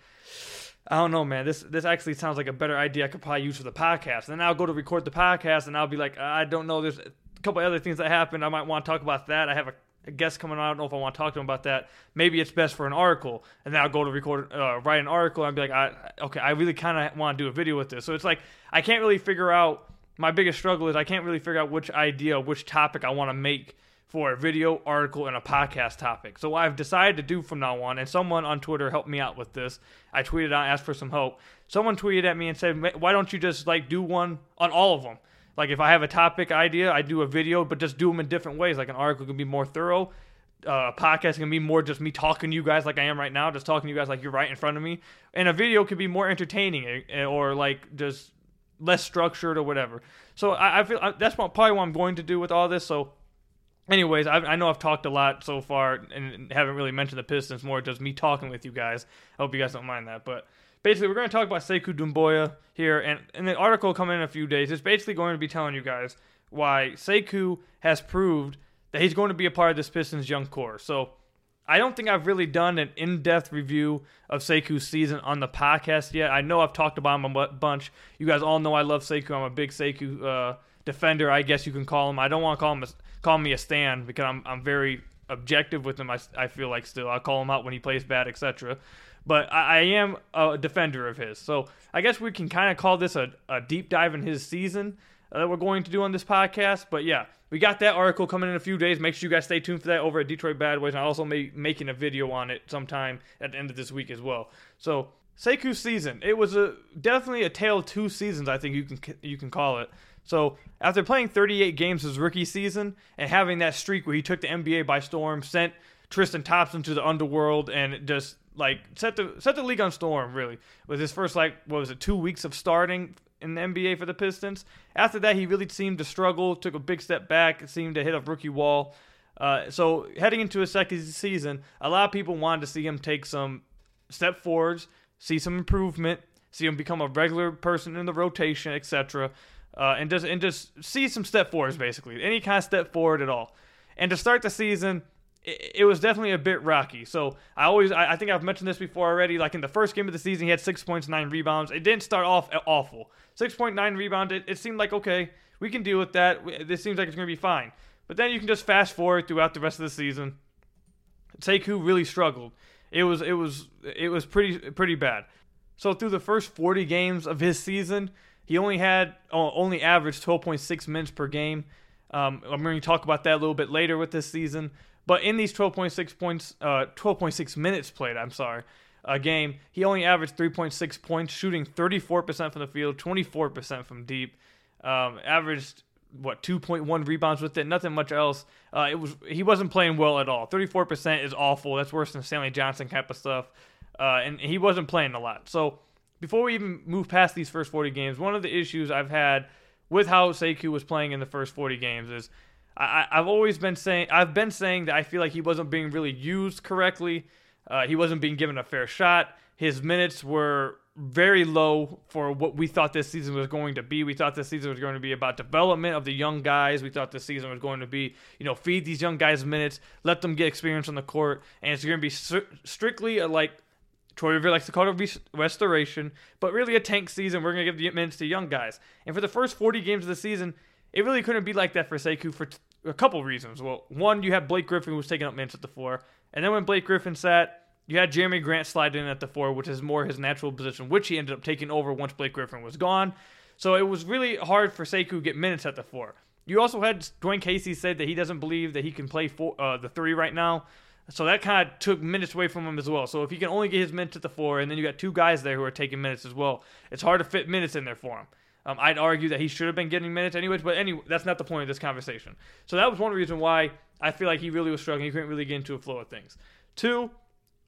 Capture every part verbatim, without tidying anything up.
I don't know, man. This this actually sounds like a better idea I could probably use for the podcast. And then I'll go to record the podcast, and I'll be like, I don't know. There's a couple other things that happened. I might want to talk about that. I have a A guest coming on. I don't know if I want to talk to him about that. Maybe it's best for an article. And then I'll go to record, uh, write an article. And I'll be like, I, okay, I really kind of want to do a video with this. So it's like, I can't really figure out. My biggest struggle is I can't really figure out which idea, which topic I want to make for a video, article, and a podcast topic. So what I've decided to do from now on, and someone on Twitter helped me out with this. I tweeted out, asked for some help. Someone tweeted at me and said, why don't you just like do one on all of them? Like, if I have a topic idea, I do a video, but just do them in different ways. Like, an article can be more thorough. Uh, a podcast can be more just me talking to you guys like I am right now, just talking to you guys like you're right in front of me. And a video could be more entertaining or, like, just less structured or whatever. So I, I feel I, that's what, probably what I'm going to do with all this. So anyways, I, I know I've talked a lot so far and haven't really mentioned the Pistons, more just me talking with you guys. I hope you guys don't mind that, but basically, we're going to talk about Sekou Doumbouya here, and, and the article coming in a few days is basically going to be telling you guys why Sekou has proved that he's going to be a part of this Pistons young core. So I don't think I've really done an in-depth review of Sekou's season on the podcast yet. I know I've talked about him a bunch. You guys all know I love Sekou. I'm a big Sekou uh, defender, I guess you can call him. I don't want to call him a, call me a stan because I'm I'm very objective with him, I, I feel like still. I call him out when he plays bad, et cetera, but I am a defender of his. So I guess we can kind of call this a, a deep dive in his season uh, that we're going to do on this podcast. But yeah, we got that article coming in a few days. Make sure you guys stay tuned for that over at Detroit Bad Boys. And I also may be making a video on it sometime at the end of this week as well. So Sekou's season, it was a, definitely a tale of two seasons, I think you can you can call it. So after playing thirty-eight games his rookie season and having that streak where he took the N B A by storm, sent Tristan Thompson to the underworld, and just like set the set the league on storm, really, with his first, like, what was it, two weeks of starting in the N B A for the Pistons. After that, he really seemed to struggle, took a big step back, seemed to hit a rookie wall. Uh, so heading into his second season, a lot of people wanted to see him take some step forwards, see some improvement, see him become a regular person in the rotation, et cetera, uh, and just and just see some step forwards, basically, any kind of step forward at all. And to start the season, it, it was definitely a bit rocky. So I always, I, I think I've mentioned this before already. Like in the first game of the season, he had six points, nine rebounds. It didn't start off awful. Six point nine rebound. It, it seemed like, okay, we can deal with that. This seems like it's going to be fine. But then you can just fast forward throughout the rest of the season. Sekou really struggled. It was it was it was pretty pretty bad. So through the first forty games of his season, he only had only averaged twelve point six minutes per game. Um, I'm going to talk about that a little bit later with this season. But in these twelve point six points, uh, twelve point six minutes played, I'm sorry, a game, he only averaged three point six points, shooting thirty-four percent from the field, twenty-four percent from deep, um, averaged. What, two point one rebounds with it, nothing much else. Uh, it was he wasn't playing well at all. thirty-four percent is awful. That's worse than Stanley Johnson type of stuff. Uh, and he wasn't playing a lot. So before we even move past these first forty games, one of the issues I've had with how Sekou was playing in the first forty games is I, I've always been saying I've been saying that I feel like he wasn't being really used correctly. Uh, he wasn't being given a fair shot. His minutes were very low for what we thought this season was going to be. We thought this season was going to be about development of the young guys. We thought this season was going to be, you know, feed these young guys minutes, let them get experience on the court, and it's going to be strictly a, like Troy Rivera likes to call it, restoration, but really a tank season. We're going to give the minutes to young guys. And for the first forty games of the season, it really couldn't be like that for Sekou for t- a couple reasons. Well, one, you had Blake Griffin who was taking up minutes at the four, and then when Blake Griffin sat, you had Jeremy Grant slide in at the four, which is more his natural position, which he ended up taking over once Blake Griffin was gone. So it was really hard for Sekou to get minutes at the four. You also had Dwayne Casey said that he doesn't believe that he can play four, uh, the three right now. So that kind of took minutes away from him as well. So if he can only get his minutes at the four, and then you got two guys there who are taking minutes as well, it's hard to fit minutes in there for him. Um, I'd argue that he should have been getting minutes anyways, but anyway, that's not the point of this conversation. So that was one reason why I feel like he really was struggling. He couldn't really get into a flow of things. Two,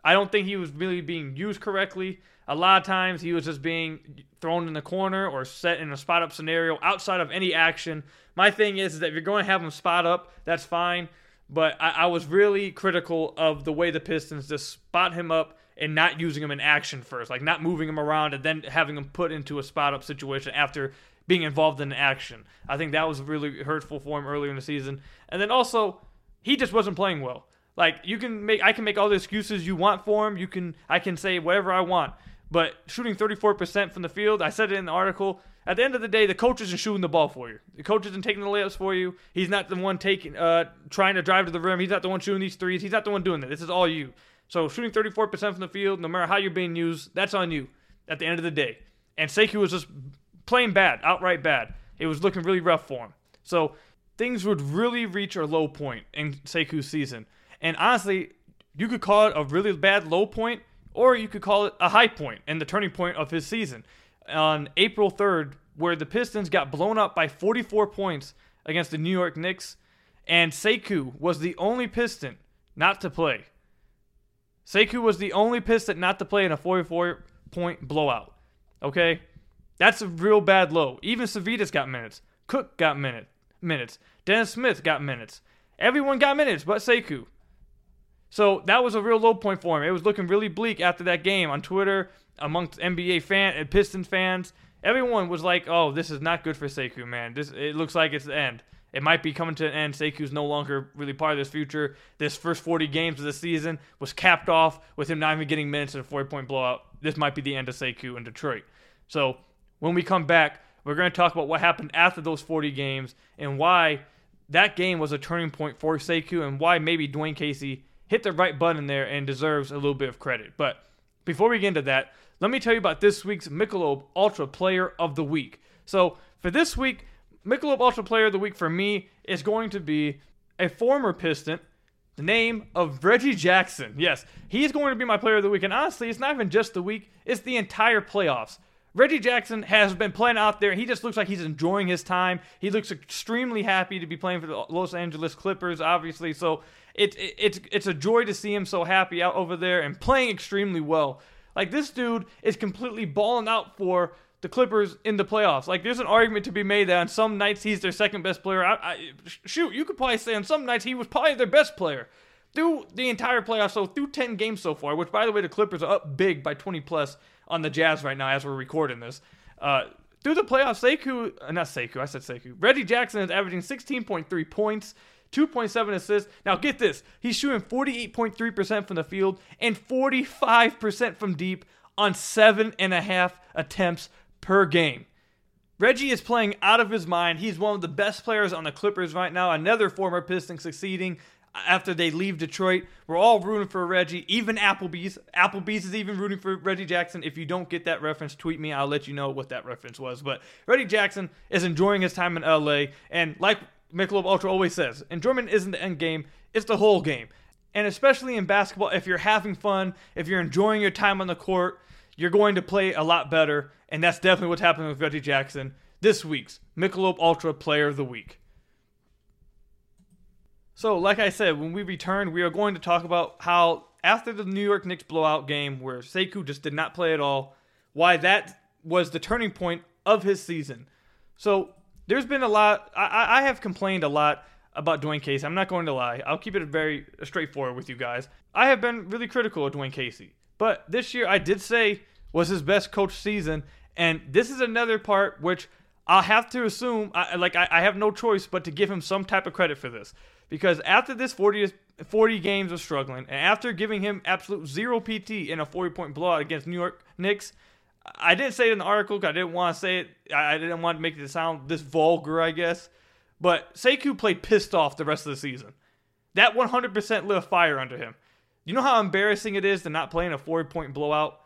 I don't think he was really being used correctly. A lot of times he was just being thrown in the corner or set in a spot-up scenario outside of any action. My thing is, is that if you're going to have him spot up, that's fine. But I, I was really critical of the way the Pistons just spot him up and not using him in action first, like not moving him around and then having him put into a spot-up situation after being involved in action. I think that was really hurtful for him earlier in the season. And then also, he just wasn't playing well. Like, you can make, I can make all the excuses you want for him. You can, I can say whatever I want. But shooting thirty-four percent from the field, I said it in the article. At the end of the day, the coach isn't shooting the ball for you. The coach isn't taking the layups for you. He's not the one taking, uh, trying to drive to the rim. He's not the one shooting these threes. He's not the one doing that. This is all you. So shooting thirty-four percent from the field, no matter how you're being used, that's on you. At the end of the day, and Sekou was just playing bad, outright bad. It was looking really rough for him. So things would really reach a low point in Sekou's season. And honestly, you could call it a really bad low point, or you could call it a high point and the turning point of his season. On April third, where the Pistons got blown up by forty-four points against the New York Knicks, and Sekou was the only Piston not to play. Sekou was the only Piston not to play in a forty-four point blowout. Okay? That's a real bad low. Even Savitas got minutes. Cook got minute, minutes. Dennis Smith got minutes. Everyone got minutes but Sekou. So that was a real low point for him. It was looking really bleak after that game on Twitter, amongst N B A fan and Pistons fans. Everyone was like, oh, this is not good for Sekou, man. This It looks like it's the end. It might be coming to an end. Sekou's no longer really part of this future. This first forty games of the season was capped off with him not even getting minutes in a forty-point blowout. This might be the end of Sekou in Detroit. So when we come back, we're going to talk about what happened after those forty games and why that game was a turning point for Sekou and why maybe Dwayne Casey hit the right button there and deserves a little bit of credit. But before we get into that, let me tell you about this week's Michelob Ultra Player of the Week. So for this week, Michelob Ultra Player of the Week for me is going to be a former Piston, the name of Reggie Jackson. Yes, he's going to be my player of the week. And honestly, it's not even just the week. It's the entire playoffs. Reggie Jackson has been playing out there, and he just looks like he's enjoying his time. He looks extremely happy to be playing for the Los Angeles Clippers, obviously. So it, it, it's it's a joy to see him so happy out over there and playing extremely well. Like, this dude is completely balling out for the Clippers in the playoffs. Like, there's an argument to be made that on some nights he's their second best player. I, I, shoot, you could probably say on some nights he was probably their best player through the entire playoffs, so through ten games so far, which, by the way, the Clippers are up big by twenty plus on the Jazz right now as we're recording this. Uh, through the playoffs, Sekou, not Sekou, I said Sekou, Reggie Jackson is averaging sixteen point three points, two point seven assists. Now get this, he's shooting forty-eight point three percent from the field and forty-five percent from deep on seven and a half attempts per game. Reggie is playing out of his mind. He's one of the best players on the Clippers right now. Another former Piston succeeding after they leave Detroit. We're all rooting for Reggie. Even Applebee's. Applebee's is even rooting for Reggie Jackson. If you don't get that reference, tweet me. I'll let you know what that reference was. But Reggie Jackson is enjoying his time in L A. And like Michelob Ultra always says, enjoyment isn't the end game. It's the whole game. And especially in basketball, if you're having fun, if you're enjoying your time on the court, you're going to play a lot better. And that's definitely what's happening with Reggie Jackson, this week's Michelob Ultra Player of the Week. So, like I said, when we return, we are going to talk about how, after the New York Knicks blowout game where Sekou just did not play at all, why that was the turning point of his season. So, there's been a lot. I, I have complained a lot about Dwayne Casey. I'm not going to lie. I'll keep it very straightforward with you guys. I have been really critical of Dwayne Casey. But this year, I did say, was his best coach season. And this is another part which I'll have to assume, I, like I, I have no choice but to give him some type of credit for this. Because after this forty, forty games of struggling, and after giving him absolute zero P T in a forty-point blowout against New York Knicks, I didn't say it in the article because I didn't want to say it. I didn't want to make it sound this vulgar, I guess. But Sekou played pissed off the rest of the season. That one hundred percent lit a fire under him. You know how embarrassing it is to not play in a forty-point blowout?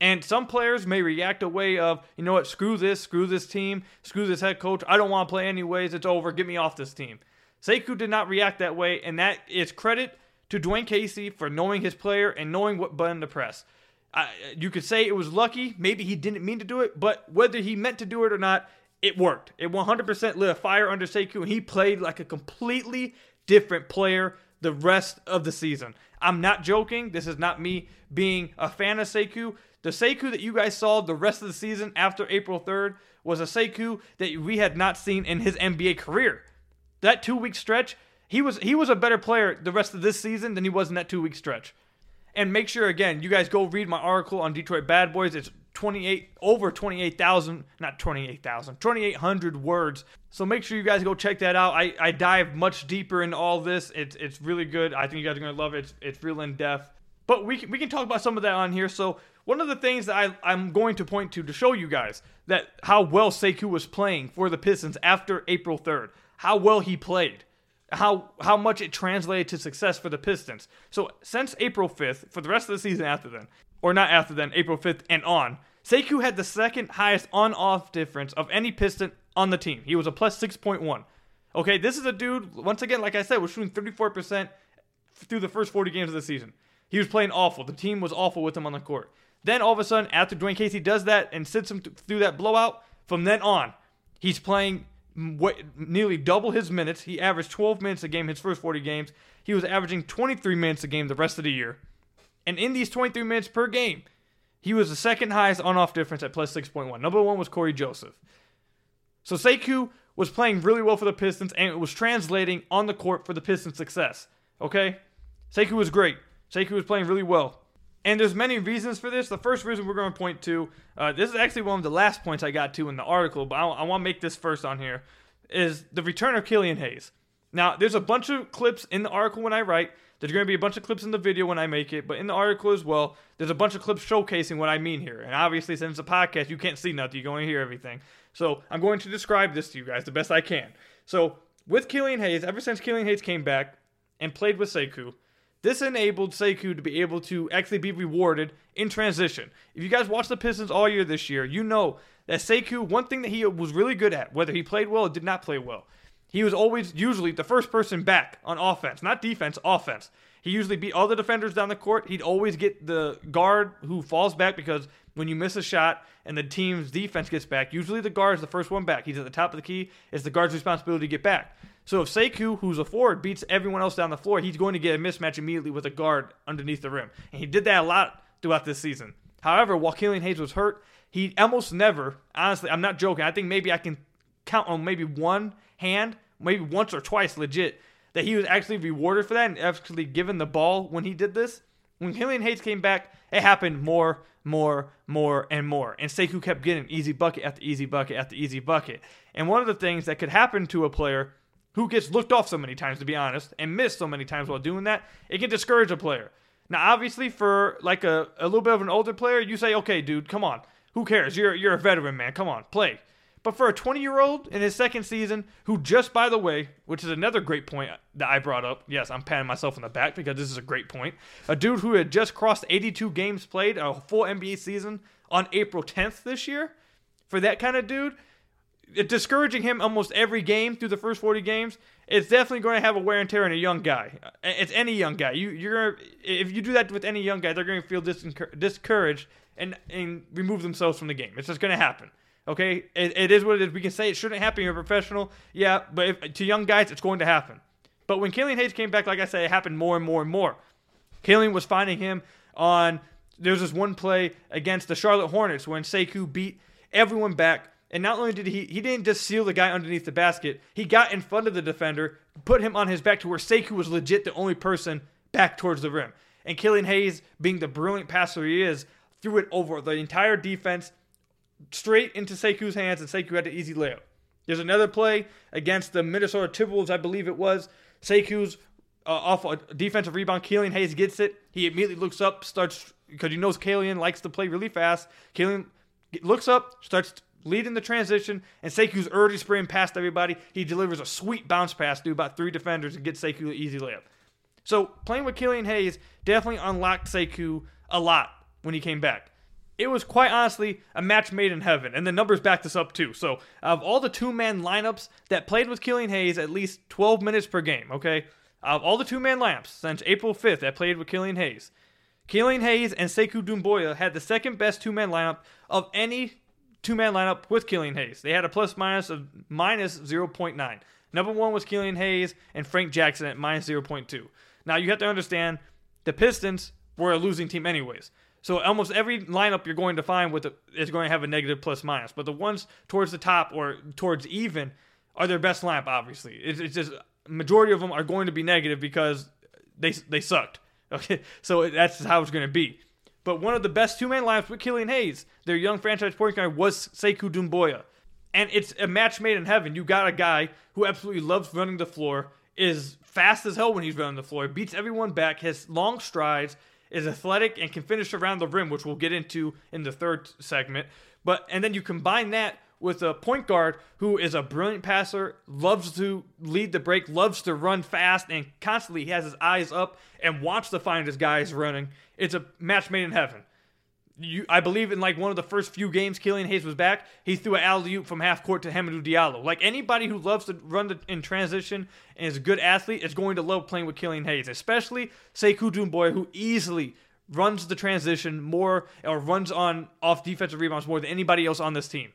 And some players may react a way of, you know what, screw this, screw this team, screw this head coach. I don't want to play anyways. It's over. Get me off this team. Sekou did not react that way, and that is credit to Dwayne Casey for knowing his player and knowing what button to press. I, you could say it was lucky. Maybe he didn't mean to do it, but whether he meant to do it or not, it worked. It one hundred percent lit a fire under Sekou, and he played like a completely different player the rest of the season. I'm not joking. This is not me being a fan of Sekou. The Sekou that you guys saw the rest of the season after April third was a Sekou that we had not seen in his N B A career. That two-week stretch, he was he was a better player the rest of this season than he was in that two-week stretch. And make sure, again, you guys go read my article on Detroit Bad Boys. It's twenty-eight over twenty-eight thousand, not twenty-eight thousand, twenty-eight hundred words. So make sure you guys go check that out. I, I dive much deeper into all this. It's it's really good. I think you guys are going to love it. It's, it's real in-depth. But we can, we can talk about some of that on here. So one of the things that I, I'm going to point to to show you guys that how well Sekou was playing for the Pistons after April third, how well he played, how how much it translated to success for the Pistons. So since April fifth, for the rest of the season after then, or not after then, April fifth and on, Sekou had the second highest on-off difference of any Piston on the team. He was a plus six point one. Okay, this is a dude, once again, like I said, was shooting thirty-four percent through the first forty games of the season. He was playing awful. The team was awful with him on the court. Then all of a sudden, after Dwayne Casey does that and sits him th- through that blowout, from then on, he's playing w- nearly double his minutes. He averaged twelve minutes a game his first forty games. He was averaging twenty-three minutes a game the rest of the year. And in these twenty-three minutes per game, he was the second highest on-off difference at plus six point one. Number one was Corey Joseph. So Sekou was playing really well for the Pistons, and it was translating on the court for the Pistons' success. Okay? Sekou was great. Sekou was playing really well. And there's many reasons for this. The first reason we're going to point to, uh, this is actually one of the last points I got to in the article, but I, I want to make this first on here, is the return of Killian Hayes. Now, there's a bunch of clips in the article when I write. There's going to be a bunch of clips in the video when I make it, but in the article as well, there's a bunch of clips showcasing what I mean here. And obviously, since it's a podcast, you can't see nothing. You're going to hear everything. So I'm going to describe this to you guys the best I can. So with Killian Hayes, ever since Killian Hayes came back and played with Sekou, this enabled Sekou to be able to actually be rewarded in transition. If you guys watch the Pistons all year this year, you know that Sekou, one thing that he was really good at, whether he played well or did not play well, He was always usually the first person back on offense, not defense, offense. He usually beat all the defenders down the court. He'd always get the guard who falls back, because when you miss a shot and the team's defense gets back, usually the guard is the first one back. He's at the top of the key. It's the guard's responsibility to get back. So if Sekou, who's a forward, beats everyone else down the floor, he's going to get a mismatch immediately with a guard underneath the rim. And he did that a lot throughout this season. However, while Killian Hayes was hurt, he almost never, honestly, I'm not joking, I think maybe I can count on maybe one hand, maybe once or twice legit, that he was actually rewarded for that and actually given the ball when he did this. When Killian Hayes came back, it happened more, more, more, and more. And Sekou kept getting easy bucket after easy bucket after easy bucket. And one of the things that could happen to a player who gets looked off so many times, to be honest, and missed so many times while doing that, it can discourage a player. Now, obviously, for like a, a little bit of an older player, you say, okay, dude, come on. Who cares? You're you're a veteran, man. Come on, play. But for a twenty-year-old in his second season, who just, by the way, which is another great point that I brought up. Yes, I'm patting myself on the back because this is a great point. A dude who had just crossed eighty-two games played, a full N B A season, on April tenth this year. For that kind of dude, it, discouraging him almost every game through the first forty games, it's definitely going to have a wear and tear on a young guy. It's any young guy. You, you're gonna, if you do that with any young guy, they're going to feel discour- discouraged and, and remove themselves from the game. It's just going to happen. Okay, it, it is what it is. We can say it shouldn't happen. You're a professional. Yeah, but if, to young guys, it's going to happen. But when Killian Hayes came back, like I said, it happened more and more and more. Killian was finding him on, there's this one play against the Charlotte Hornets when Sekou beat everyone back. And not only did he, he didn't just seal the guy underneath the basket. He got in front of the defender, put him on his back to where Sekou was legit the only person back towards the rim. And Killian Hayes, being the brilliant passer he is, threw it over the entire defense, straight into Sekou's hands, and Sekou had an easy layup. There's another play against the Minnesota Timberwolves, I believe it was. Sekou's uh, off a defensive rebound. Killian Hayes gets it. He immediately looks up, starts, because he knows Killian likes to play really fast. Killian looks up, starts leading the transition, and Sekou's already spraying past everybody. He delivers a sweet bounce pass through about three defenders and gets Sekou an easy layup. So playing with Killian Hayes definitely unlocked Sekou a lot when he came back. It was quite honestly a match made in heaven, and the numbers back this up too. So of all the two-man lineups that played with Killian Hayes at least twelve minutes per game, okay? Of all the two-man lineups since April fifth that played with Killian Hayes, Killian Hayes and Sekou Doumbouya had the second best two-man lineup of any two-man lineup with Killian Hayes. They had a plus-minus of minus zero point nine. Number one was Killian Hayes and Frank Jackson at minus zero point two. Now you have to understand, the Pistons were a losing team anyways. So almost every lineup you're going to find with a, is going to have a negative plus minus. But the ones towards the top or towards even are their best lineup, obviously. It's, it's just majority of them are going to be negative because they they sucked. Okay, so that's how it's going to be. But one of the best two-man lineups with Killian Hayes, their young franchise point guard, was Sekou Doumbouya. And it's a match made in heaven. You got a guy who absolutely loves running the floor, is fast as hell when he's running the floor, beats everyone back, has long strides, is athletic, and can finish around the rim, which we'll get into in the third segment. But and then you combine that with a point guard who is a brilliant passer, loves to lead the break, loves to run fast, and constantly he has his eyes up and wants to find his guys running. It's a match made in heaven. You, I believe in like one of the first few games Killian Hayes was back, he threw an alley-oop from half court to Hamidou Diallo. Like anybody who loves to run the, in transition and is a good athlete is going to love playing with Killian Hayes, especially Sekou Doumbouya, who easily runs the transition more or runs on off defensive rebounds more than anybody else on this team.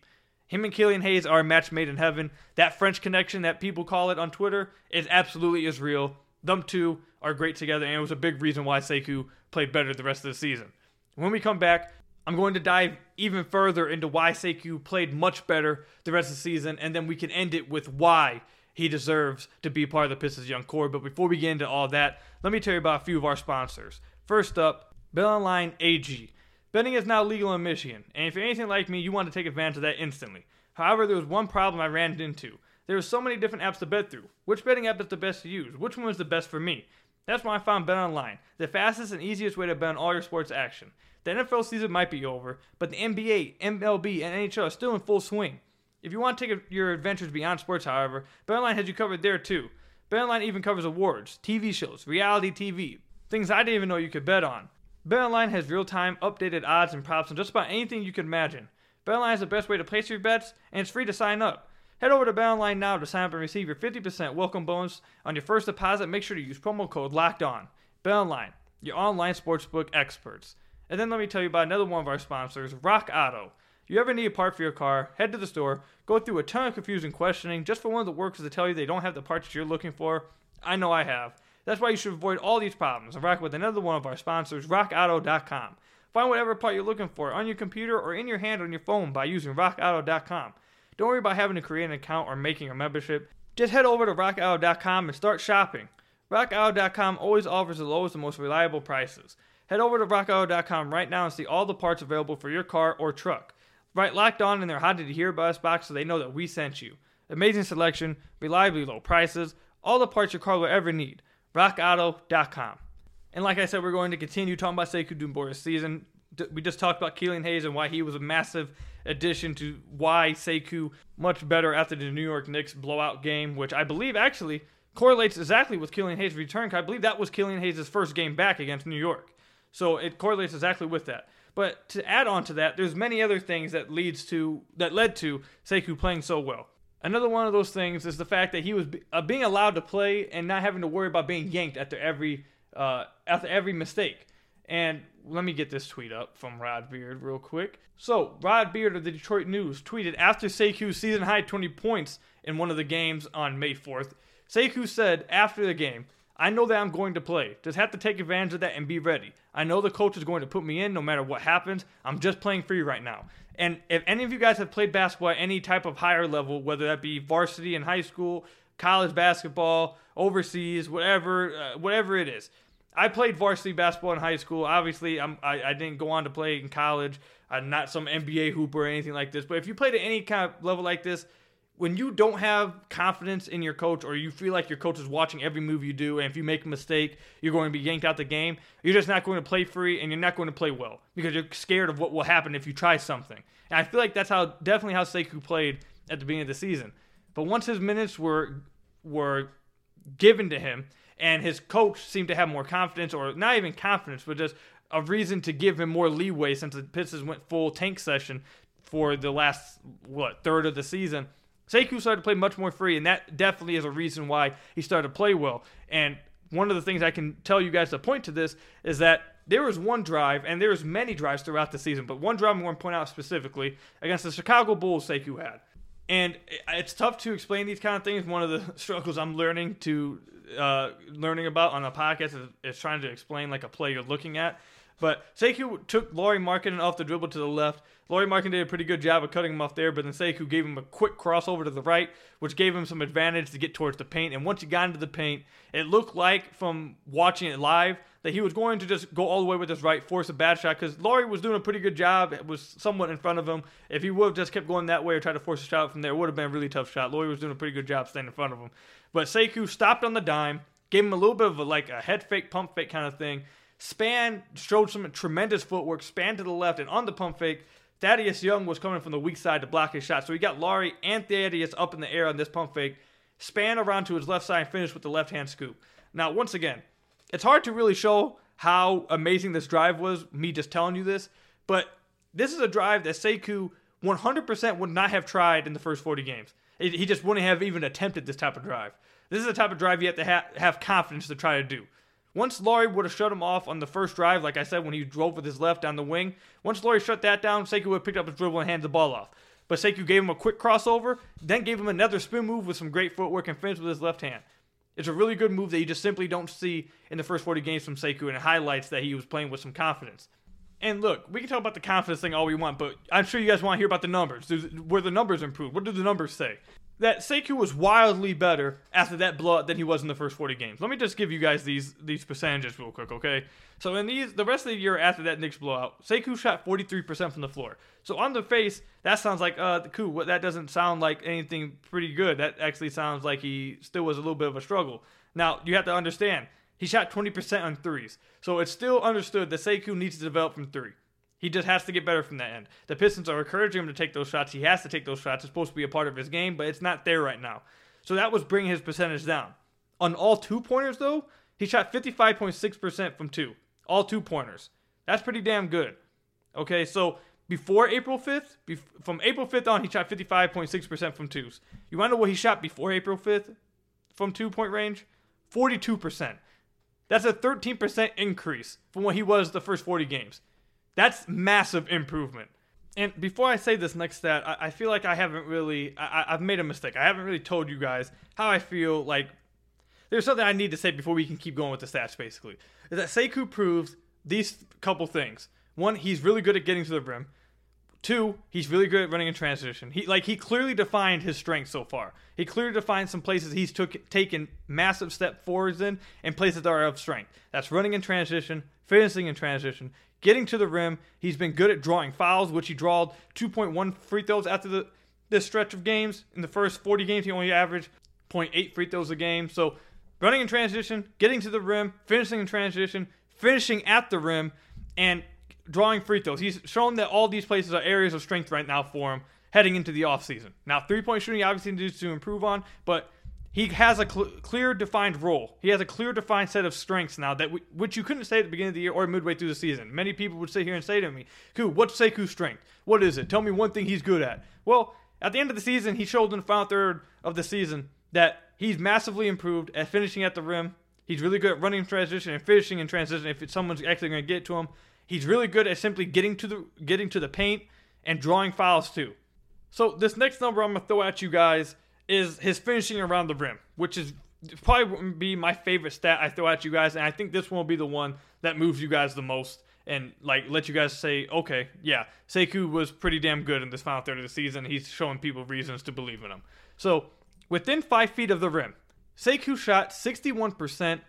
Him and Killian Hayes are a match made in heaven. That French connection that people call it on Twitter is absolutely is real. Them two are great together, and it was a big reason why Sekou played better the rest of the season. When we come back, I'm going to dive even further into why Sekou played much better the rest of the season, and then we can end it with why he deserves to be part of the Pistons' young core. But before we get into all that, let me tell you about a few of our sponsors. First up, BetOnline A G. Betting is now legal in Michigan, and if you're anything like me, you want to take advantage of that instantly. However, there was one problem I ran into. There were so many different apps to bet through. Which betting app is the best to use? Which one is the best for me? That's when I found BetOnline, the fastest and easiest way to bet on all your sports action. The N F L season might be over, but the N B A, M L B, and N H L are still in full swing. If you want to take your adventures beyond sports, however, BetOnline has you covered there too. BetOnline even covers awards, T V shows, reality T V, things I didn't even know you could bet on. BetOnline has real-time updated odds and props on just about anything you could imagine. BetOnline is the best way to place your bets, and it's free to sign up. Head over to BetOnline now to sign up and receive your fifty percent welcome bonus on your first deposit. Make sure to use promo code LOCKEDON. BetOnline, your online sportsbook experts. And then let me tell you about another one of our sponsors, RockAuto. You ever need a part for your car, head to the store, go through a ton of confusing questioning just for one of the workers to tell you they don't have the parts that you're looking for? I know I have. That's why you should avoid all these problems and rock with another one of our sponsors, rock auto dot com. Find whatever part you're looking for on your computer or in your hand on your phone by using rock auto dot com. Don't worry about having to create an account or making a membership. Just head over to rock auto dot com and start shopping. rock auto dot com always offers the lowest and most reliable prices. Head over to rock auto dot com right now and see all the parts available for your car or truck. Right, Locked On in their How Did You Hear About Us box so they know that we sent you. Amazing selection, reliably low prices, all the parts your car will ever need. rock auto dot com. And like I said, we're going to continue talking about Sekou Doumbouya's season. We just talked about Killian Hayes and why he was a massive addition to why Sekou much better after the New York Knicks blowout game, which I believe actually correlates exactly with Killian Hayes' return. I believe that was Killian Hayes' first game back against New York. So it correlates exactly with that. But to add on to that, there's many other things that leads to that led to Sekou playing so well. Another one of those things is the fact that he was uh, being allowed to play and not having to worry about being yanked after every uh, after every mistake. And let me get this tweet up from Rod Beard real quick. So Rod Beard of the Detroit News tweeted after Sekou's season-high twenty points in one of the games on May fourth. Sekou said after the game, "I know that I'm going to play. Just have to take advantage of that and be ready. I know the coach is going to put me in no matter what happens. I'm just playing free right now." And if any of you guys have played basketball at any type of higher level, whether that be varsity in high school, college basketball, overseas, whatever uh, whatever it is. I played varsity basketball in high school. Obviously, I'm, I, I didn't go on to play in college. I'm not some N B A hooper or anything like this. But if you played at any kind of level like this, when you don't have confidence in your coach or you feel like your coach is watching every move you do and if you make a mistake, you're going to be yanked out the game, you're just not going to play free and you're not going to play well because you're scared of what will happen if you try something. And I feel like that's how definitely how Sekou played at the beginning of the season. But once his minutes were were given to him and his coach seemed to have more confidence or not even confidence but just a reason to give him more leeway since the Pistons went full tank session for the last, what, third of the season, Sekou started to play much more free, and that definitely is a reason why he started to play well. And one of the things I can tell you guys to point to this is that there was one drive, and there was many drives throughout the season, but one drive I'm going to point out specifically against the Chicago Bulls Sekou had. And it's tough to explain these kind of things. One of the struggles I'm learning to uh, learning about on the podcast is, is trying to explain like a play you're looking at. But Sekou took Lauri Markkanen off the dribble to the left. Lauri Markkanen did a pretty good job of cutting him off there, but then Sekou gave him a quick crossover to the right, which gave him some advantage to get towards the paint. And once he got into the paint, it looked like, from watching it live, that he was going to just go all the way with his right, force a bad shot, because Lauri was doing a pretty good job. It was somewhat in front of him. If he would have just kept going that way or tried to force a shot from there, it would have been a really tough shot. Lauri was doing a pretty good job staying in front of him. But Sekou stopped on the dime, gave him a little bit of a, like a head fake, pump fake kind of thing, Span showed some tremendous footwork, span to the left, and on the pump fake, Thaddeus Young was coming from the weak side to block his shot. So he got Lauri and Thaddeus up in the air on this pump fake, span around to his left side, and finished with the left-hand scoop. Now, once again, it's hard to really show how amazing this drive was, me just telling you this, but this is a drive that Sekou one hundred percent would not have tried in the first forty games. He just wouldn't have even attempted this type of drive. This is the type of drive you have to ha- have confidence to try to do. Once Lauri would have shut him off on the first drive, like I said, when he drove with his left down the wing, once Lauri shut that down, Sekou would have picked up his dribble and handed the ball off. But Sekou gave him a quick crossover, then gave him another spin move with some great footwork and finished with his left hand. It's a really good move that you just simply don't see in the first forty games from Sekou, and it highlights that he was playing with some confidence. And look, we can talk about the confidence thing all we want, but I'm sure you guys want to hear about the numbers. Were the numbers improved? What do the numbers say? That Sekou was wildly better after that blowout than he was in the first forty games. Let me just give you guys these these percentages real quick, okay? So in these the rest of the year after that Knicks blowout, Sekou shot forty-three percent from the floor. So on the face, that sounds like, uh, cool, that doesn't sound like anything pretty good. That actually sounds like he still was a little bit of a struggle. Now, you have to understand, he shot twenty percent on threes. So it's still understood that Sekou needs to develop from three. He just has to get better from that end. The Pistons are encouraging him to take those shots. He has to take those shots. It's supposed to be a part of his game, but it's not there right now. So that was bringing his percentage down. On all two-pointers, though, he shot fifty-five point six percent from two. All two-pointers. That's pretty damn good. Okay, so before April fifth, bef- from April fifth on, he shot fifty-five point six percent from twos. You want to know what he shot before April fifth from two-point range? forty-two percent. That's a thirteen percent increase from what he was the first forty games. That's massive improvement. And before I say this next stat, I, I feel like I haven't really, I, I've made a mistake. I haven't really told you guys how I feel like there's something I need to say before we can keep going with the stats, basically. Is that Sekou proves these couple things. One, he's really good at getting to the rim. Two, he's really good at running in transition. He like he clearly defined his strengths so far. He clearly defined some places he's took taken massive step forwards in and places that are of strength. That's running in transition, finishing in transition, getting to the rim. He's been good at drawing fouls, which he drawed two point one free throws after the this stretch of games. In the first forty games, he only averaged zero point eight free throws a game. So running in transition, getting to the rim, finishing in transition, finishing at the rim, and drawing free throws. He's shown that all these places are areas of strength right now for him heading into the offseason. Now, three-point shooting obviously needs to improve on, but he has a cl- clear defined role. He has a clear defined set of strengths now, that we, which you couldn't say at the beginning of the year or midway through the season. Many people would sit here and say to me, Ku, what's Sekou's strength? What is it? Tell me one thing he's good at. Well, at the end of the season, he showed in the final third of the season that he's massively improved at finishing at the rim. He's really good at running in transition and finishing in transition if it's someone's actually going to get to him. He's really good at simply getting to the getting to the paint and drawing fouls too. So this next number I'm going to throw at you guys is his finishing around the rim, which is probably be my favorite stat I throw at you guys. And I think this one will be the one that moves you guys the most and like let you guys say, okay, yeah, Sekou was pretty damn good in this final third of the season. He's showing people reasons to believe in him. So within five feet of the rim, Sekou shot sixty-one percent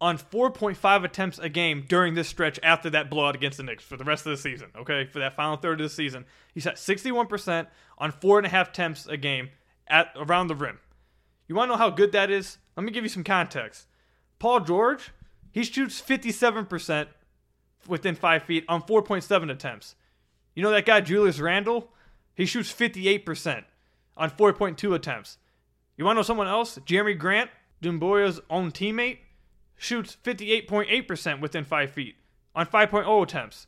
on four point five attempts a game during this stretch after that blowout against the Knicks for the rest of the season, okay? For that final third of the season, he shot sixty-one percent on four point five attempts a game at around the rim. You want to know how good that is? Let me give you some context. Paul George, he shoots fifty-seven percent within five feet on four point seven attempts. You know that guy, Julius Randle? He shoots fifty-eight percent on four point two attempts. You want to know someone else? Jeremy Grant, Doumbouya's own teammate, shoots fifty-eight point eight percent within five feet on five point oh attempts.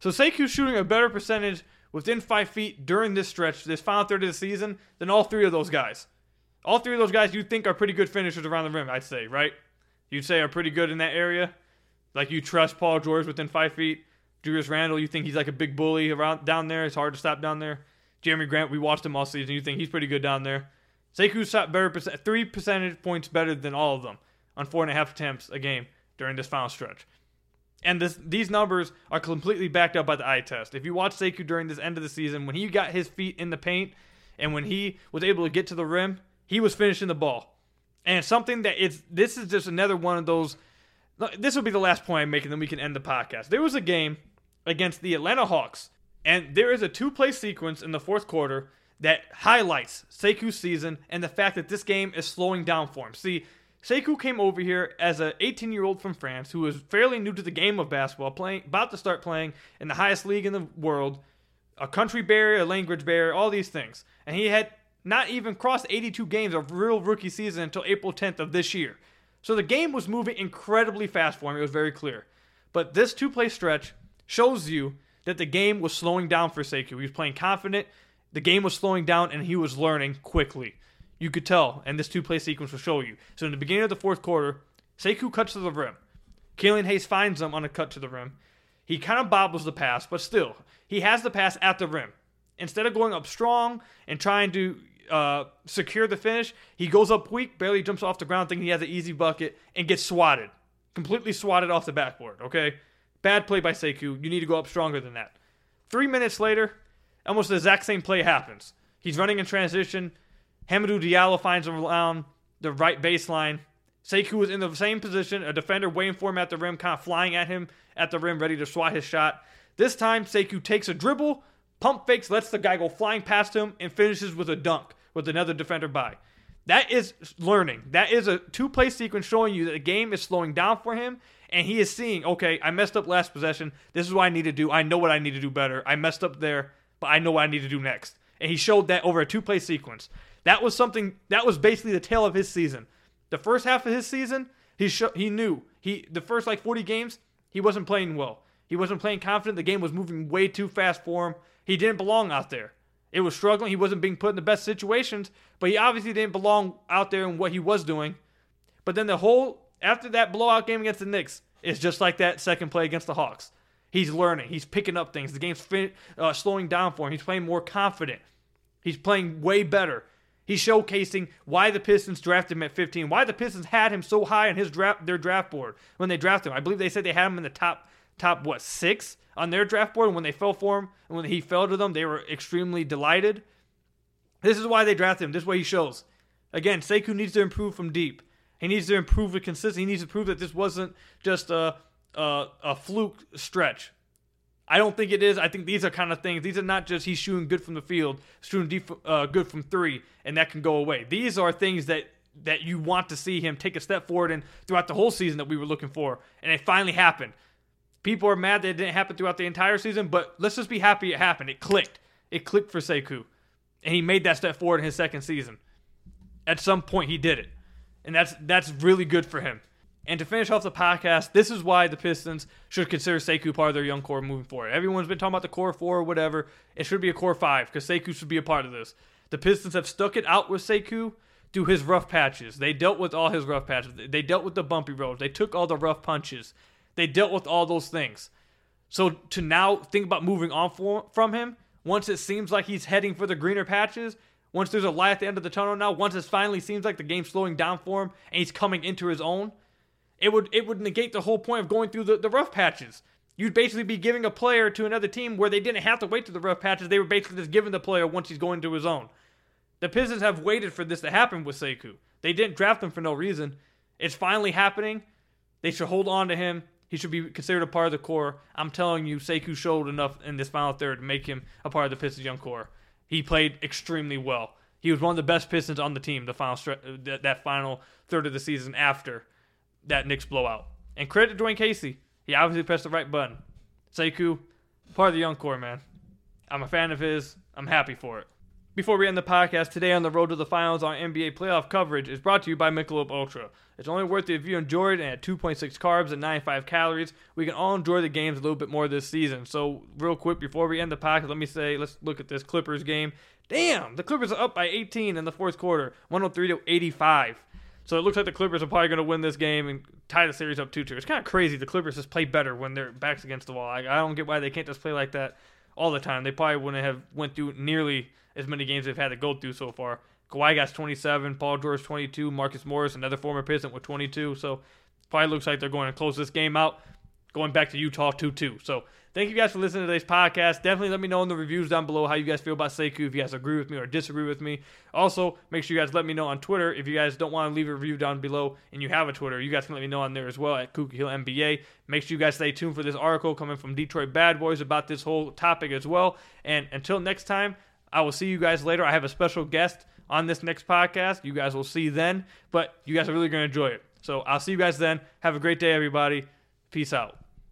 So Sekou's shooting a better percentage within five feet during this stretch, this final third of the season, than all three of those guys. All three of those guys you think are pretty good finishers around the rim, I'd say, right? You'd say are pretty good in that area. Like you trust Paul George within five feet. Julius Randle, you think he's like a big bully around down there. It's hard to stop down there. Jeremy Grant, we watched him all season. You think he's pretty good down there. Sekou's shot better, three percentage points better than all of them on four and a half attempts a game during this final stretch. And this, these numbers are completely backed up by the eye test. If you watch Sekou during this end of the season, when he got his feet in the paint and when he was able to get to the rim, he was finishing the ball. And something that it's, this is just another one of those, this will be the last point I'm making, then we can end the podcast. There was a game against the Atlanta Hawks, and there is a two-play sequence in the fourth quarter that highlights Sekou's season and the fact that this game is slowing down for him. See, Sekou came over here as an eighteen-year-old from France who was fairly new to the game of basketball, playing, about to start playing in the highest league in the world, a country barrier, a language barrier, all these things. And he had not even crossed eighty-two games of real rookie season until April tenth of this year. So the game was moving incredibly fast for him. It was very clear. But this two-play stretch shows you that the game was slowing down for Sekou. He was playing confident, the game was slowing down, and he was learning quickly. You could tell, and this two-play sequence will show you. So in the beginning of the fourth quarter, Sekou cuts to the rim. Killian Hayes finds him on a cut to the rim. He kind of bobbles the pass, but still, he has the pass at the rim. Instead of going up strong and trying to uh, secure the finish, he goes up weak, barely jumps off the ground, thinking he has an easy bucket, and gets swatted. Completely swatted off the backboard, okay? Bad play by Sekou. You need to go up stronger than that. Three minutes later, almost the exact same play happens. He's running in transition. Hamidou Diallo finds him around the right baseline. Sekou is in the same position, a defender waiting for him at the rim, kind of flying at him at the rim, ready to swat his shot. This time, Sekou takes a dribble, pump fakes, lets the guy go flying past him, and finishes with a dunk with another defender by. That is learning. That is a two-play sequence showing you that the game is slowing down for him, and he is seeing, okay, I messed up last possession. This is what I need to do. I know what I need to do better. I messed up there, but I know what I need to do next. And he showed that over a two-play sequence. That was something, that was basically the tale of his season. The first half of his season, he sh- he knew. he The first like forty games, he wasn't playing well. He wasn't playing confident. The game was moving way too fast for him. He didn't belong out there. It was struggling. He wasn't being put in the best situations, but he obviously didn't belong out there in what he was doing. But then the whole, after that blowout game against the Knicks, it's just like that second play against the Hawks. He's learning. He's picking up things. The game's fin- uh, slowing down for him. He's playing more confident. He's playing way better. He's showcasing why the Pistons drafted him at fifteen, why the Pistons had him so high on his draft, their draft board when they drafted him. I believe they said they had him in the top, top what, six on their draft board. And when they fell for him, and when he fell to them, they were extremely delighted. This is why they drafted him. This is what he shows. Again, Sekou needs to improve from deep. He needs to improve the consistency. He needs to prove that this wasn't just a, a a fluke stretch. I don't think it is. I think these are kind of things. These are not just he's shooting good from the field, shooting deep, uh, good from three, and that can go away. These are things that, that you want to see him take a step forward in throughout the whole season that we were looking for, and it finally happened. People are mad that it didn't happen throughout the entire season, but let's just be happy it happened. It clicked. It clicked for Sekou, and he made that step forward in his second season. At some point, he did it. And that's that's really good for him. And to finish off the podcast, this is why the Pistons should consider Sekou part of their young core moving forward. Everyone's been talking about the core four or whatever. It should be a core five because Sekou should be a part of this. The Pistons have stuck it out with Sekou through his rough patches. They dealt with all his rough patches. They dealt with the bumpy roads. They took all the rough punches. They dealt with all those things. So to now think about moving on for, from him, once it seems like he's heading for the greener patches, once there's a light at the end of the tunnel now, once it finally seems like the game's slowing down for him and he's coming into his own, it would it would negate the whole point of going through the, the rough patches. You'd basically be giving a player to another team where they didn't have to wait to the rough patches. They were basically just giving the player once he's going to his own. The Pistons have waited for this to happen with Sekou. They didn't draft him for no reason. It's finally happening. They should hold on to him. He should be considered a part of the core. I'm telling you, Sekou showed enough in this final third to make him a part of the Pistons' young core. He played extremely well. He was one of the best Pistons on the team the final stre- that, that final third of the season after that Knicks blowout. And credit to Dwayne Casey. He obviously pressed the right button. Sekou, part of the young core, man. I'm a fan of his. I'm happy for it. Before we end the podcast, today on the road to the finals, our N B A playoff coverage is brought to you by Michelob Ultra. It's only worth it if you enjoyed it, and at two point six carbs and ninety-five calories, we can all enjoy the games a little bit more this season. So real quick, before we end the podcast, let me say, let's look at this Clippers game. Damn, the Clippers are up by eighteen in the fourth quarter, one oh three to eighty-five. So it looks like the Clippers are probably going to win this game and tie the series up two two. It's kind of crazy. The Clippers just play better when their back's against the wall. I, I don't get why they can't just play like that all the time. They probably wouldn't have went through nearly as many games they've had to go through so far. Kawhi got twenty-seven, Paul George twenty-two, Marcus Morris, another former Piston, with twenty-two. So probably looks like they're going to close this game out, going back to Utah two two. So thank you guys for listening to today's podcast. Definitely let me know in the reviews down below how you guys feel about Sekou, if you guys agree with me or disagree with me. Also, make sure you guys let me know on Twitter if you guys don't want to leave a review down below and you have a Twitter. You guys can let me know on there as well at Kuka Hill N B A. Make sure you guys stay tuned for this article coming from Detroit Bad Boys about this whole topic as well. And until next time, I will see you guys later. I have a special guest on this next podcast. You guys will see then, but you guys are really going to enjoy it. So I'll see you guys then. Have a great day, everybody. Peace out.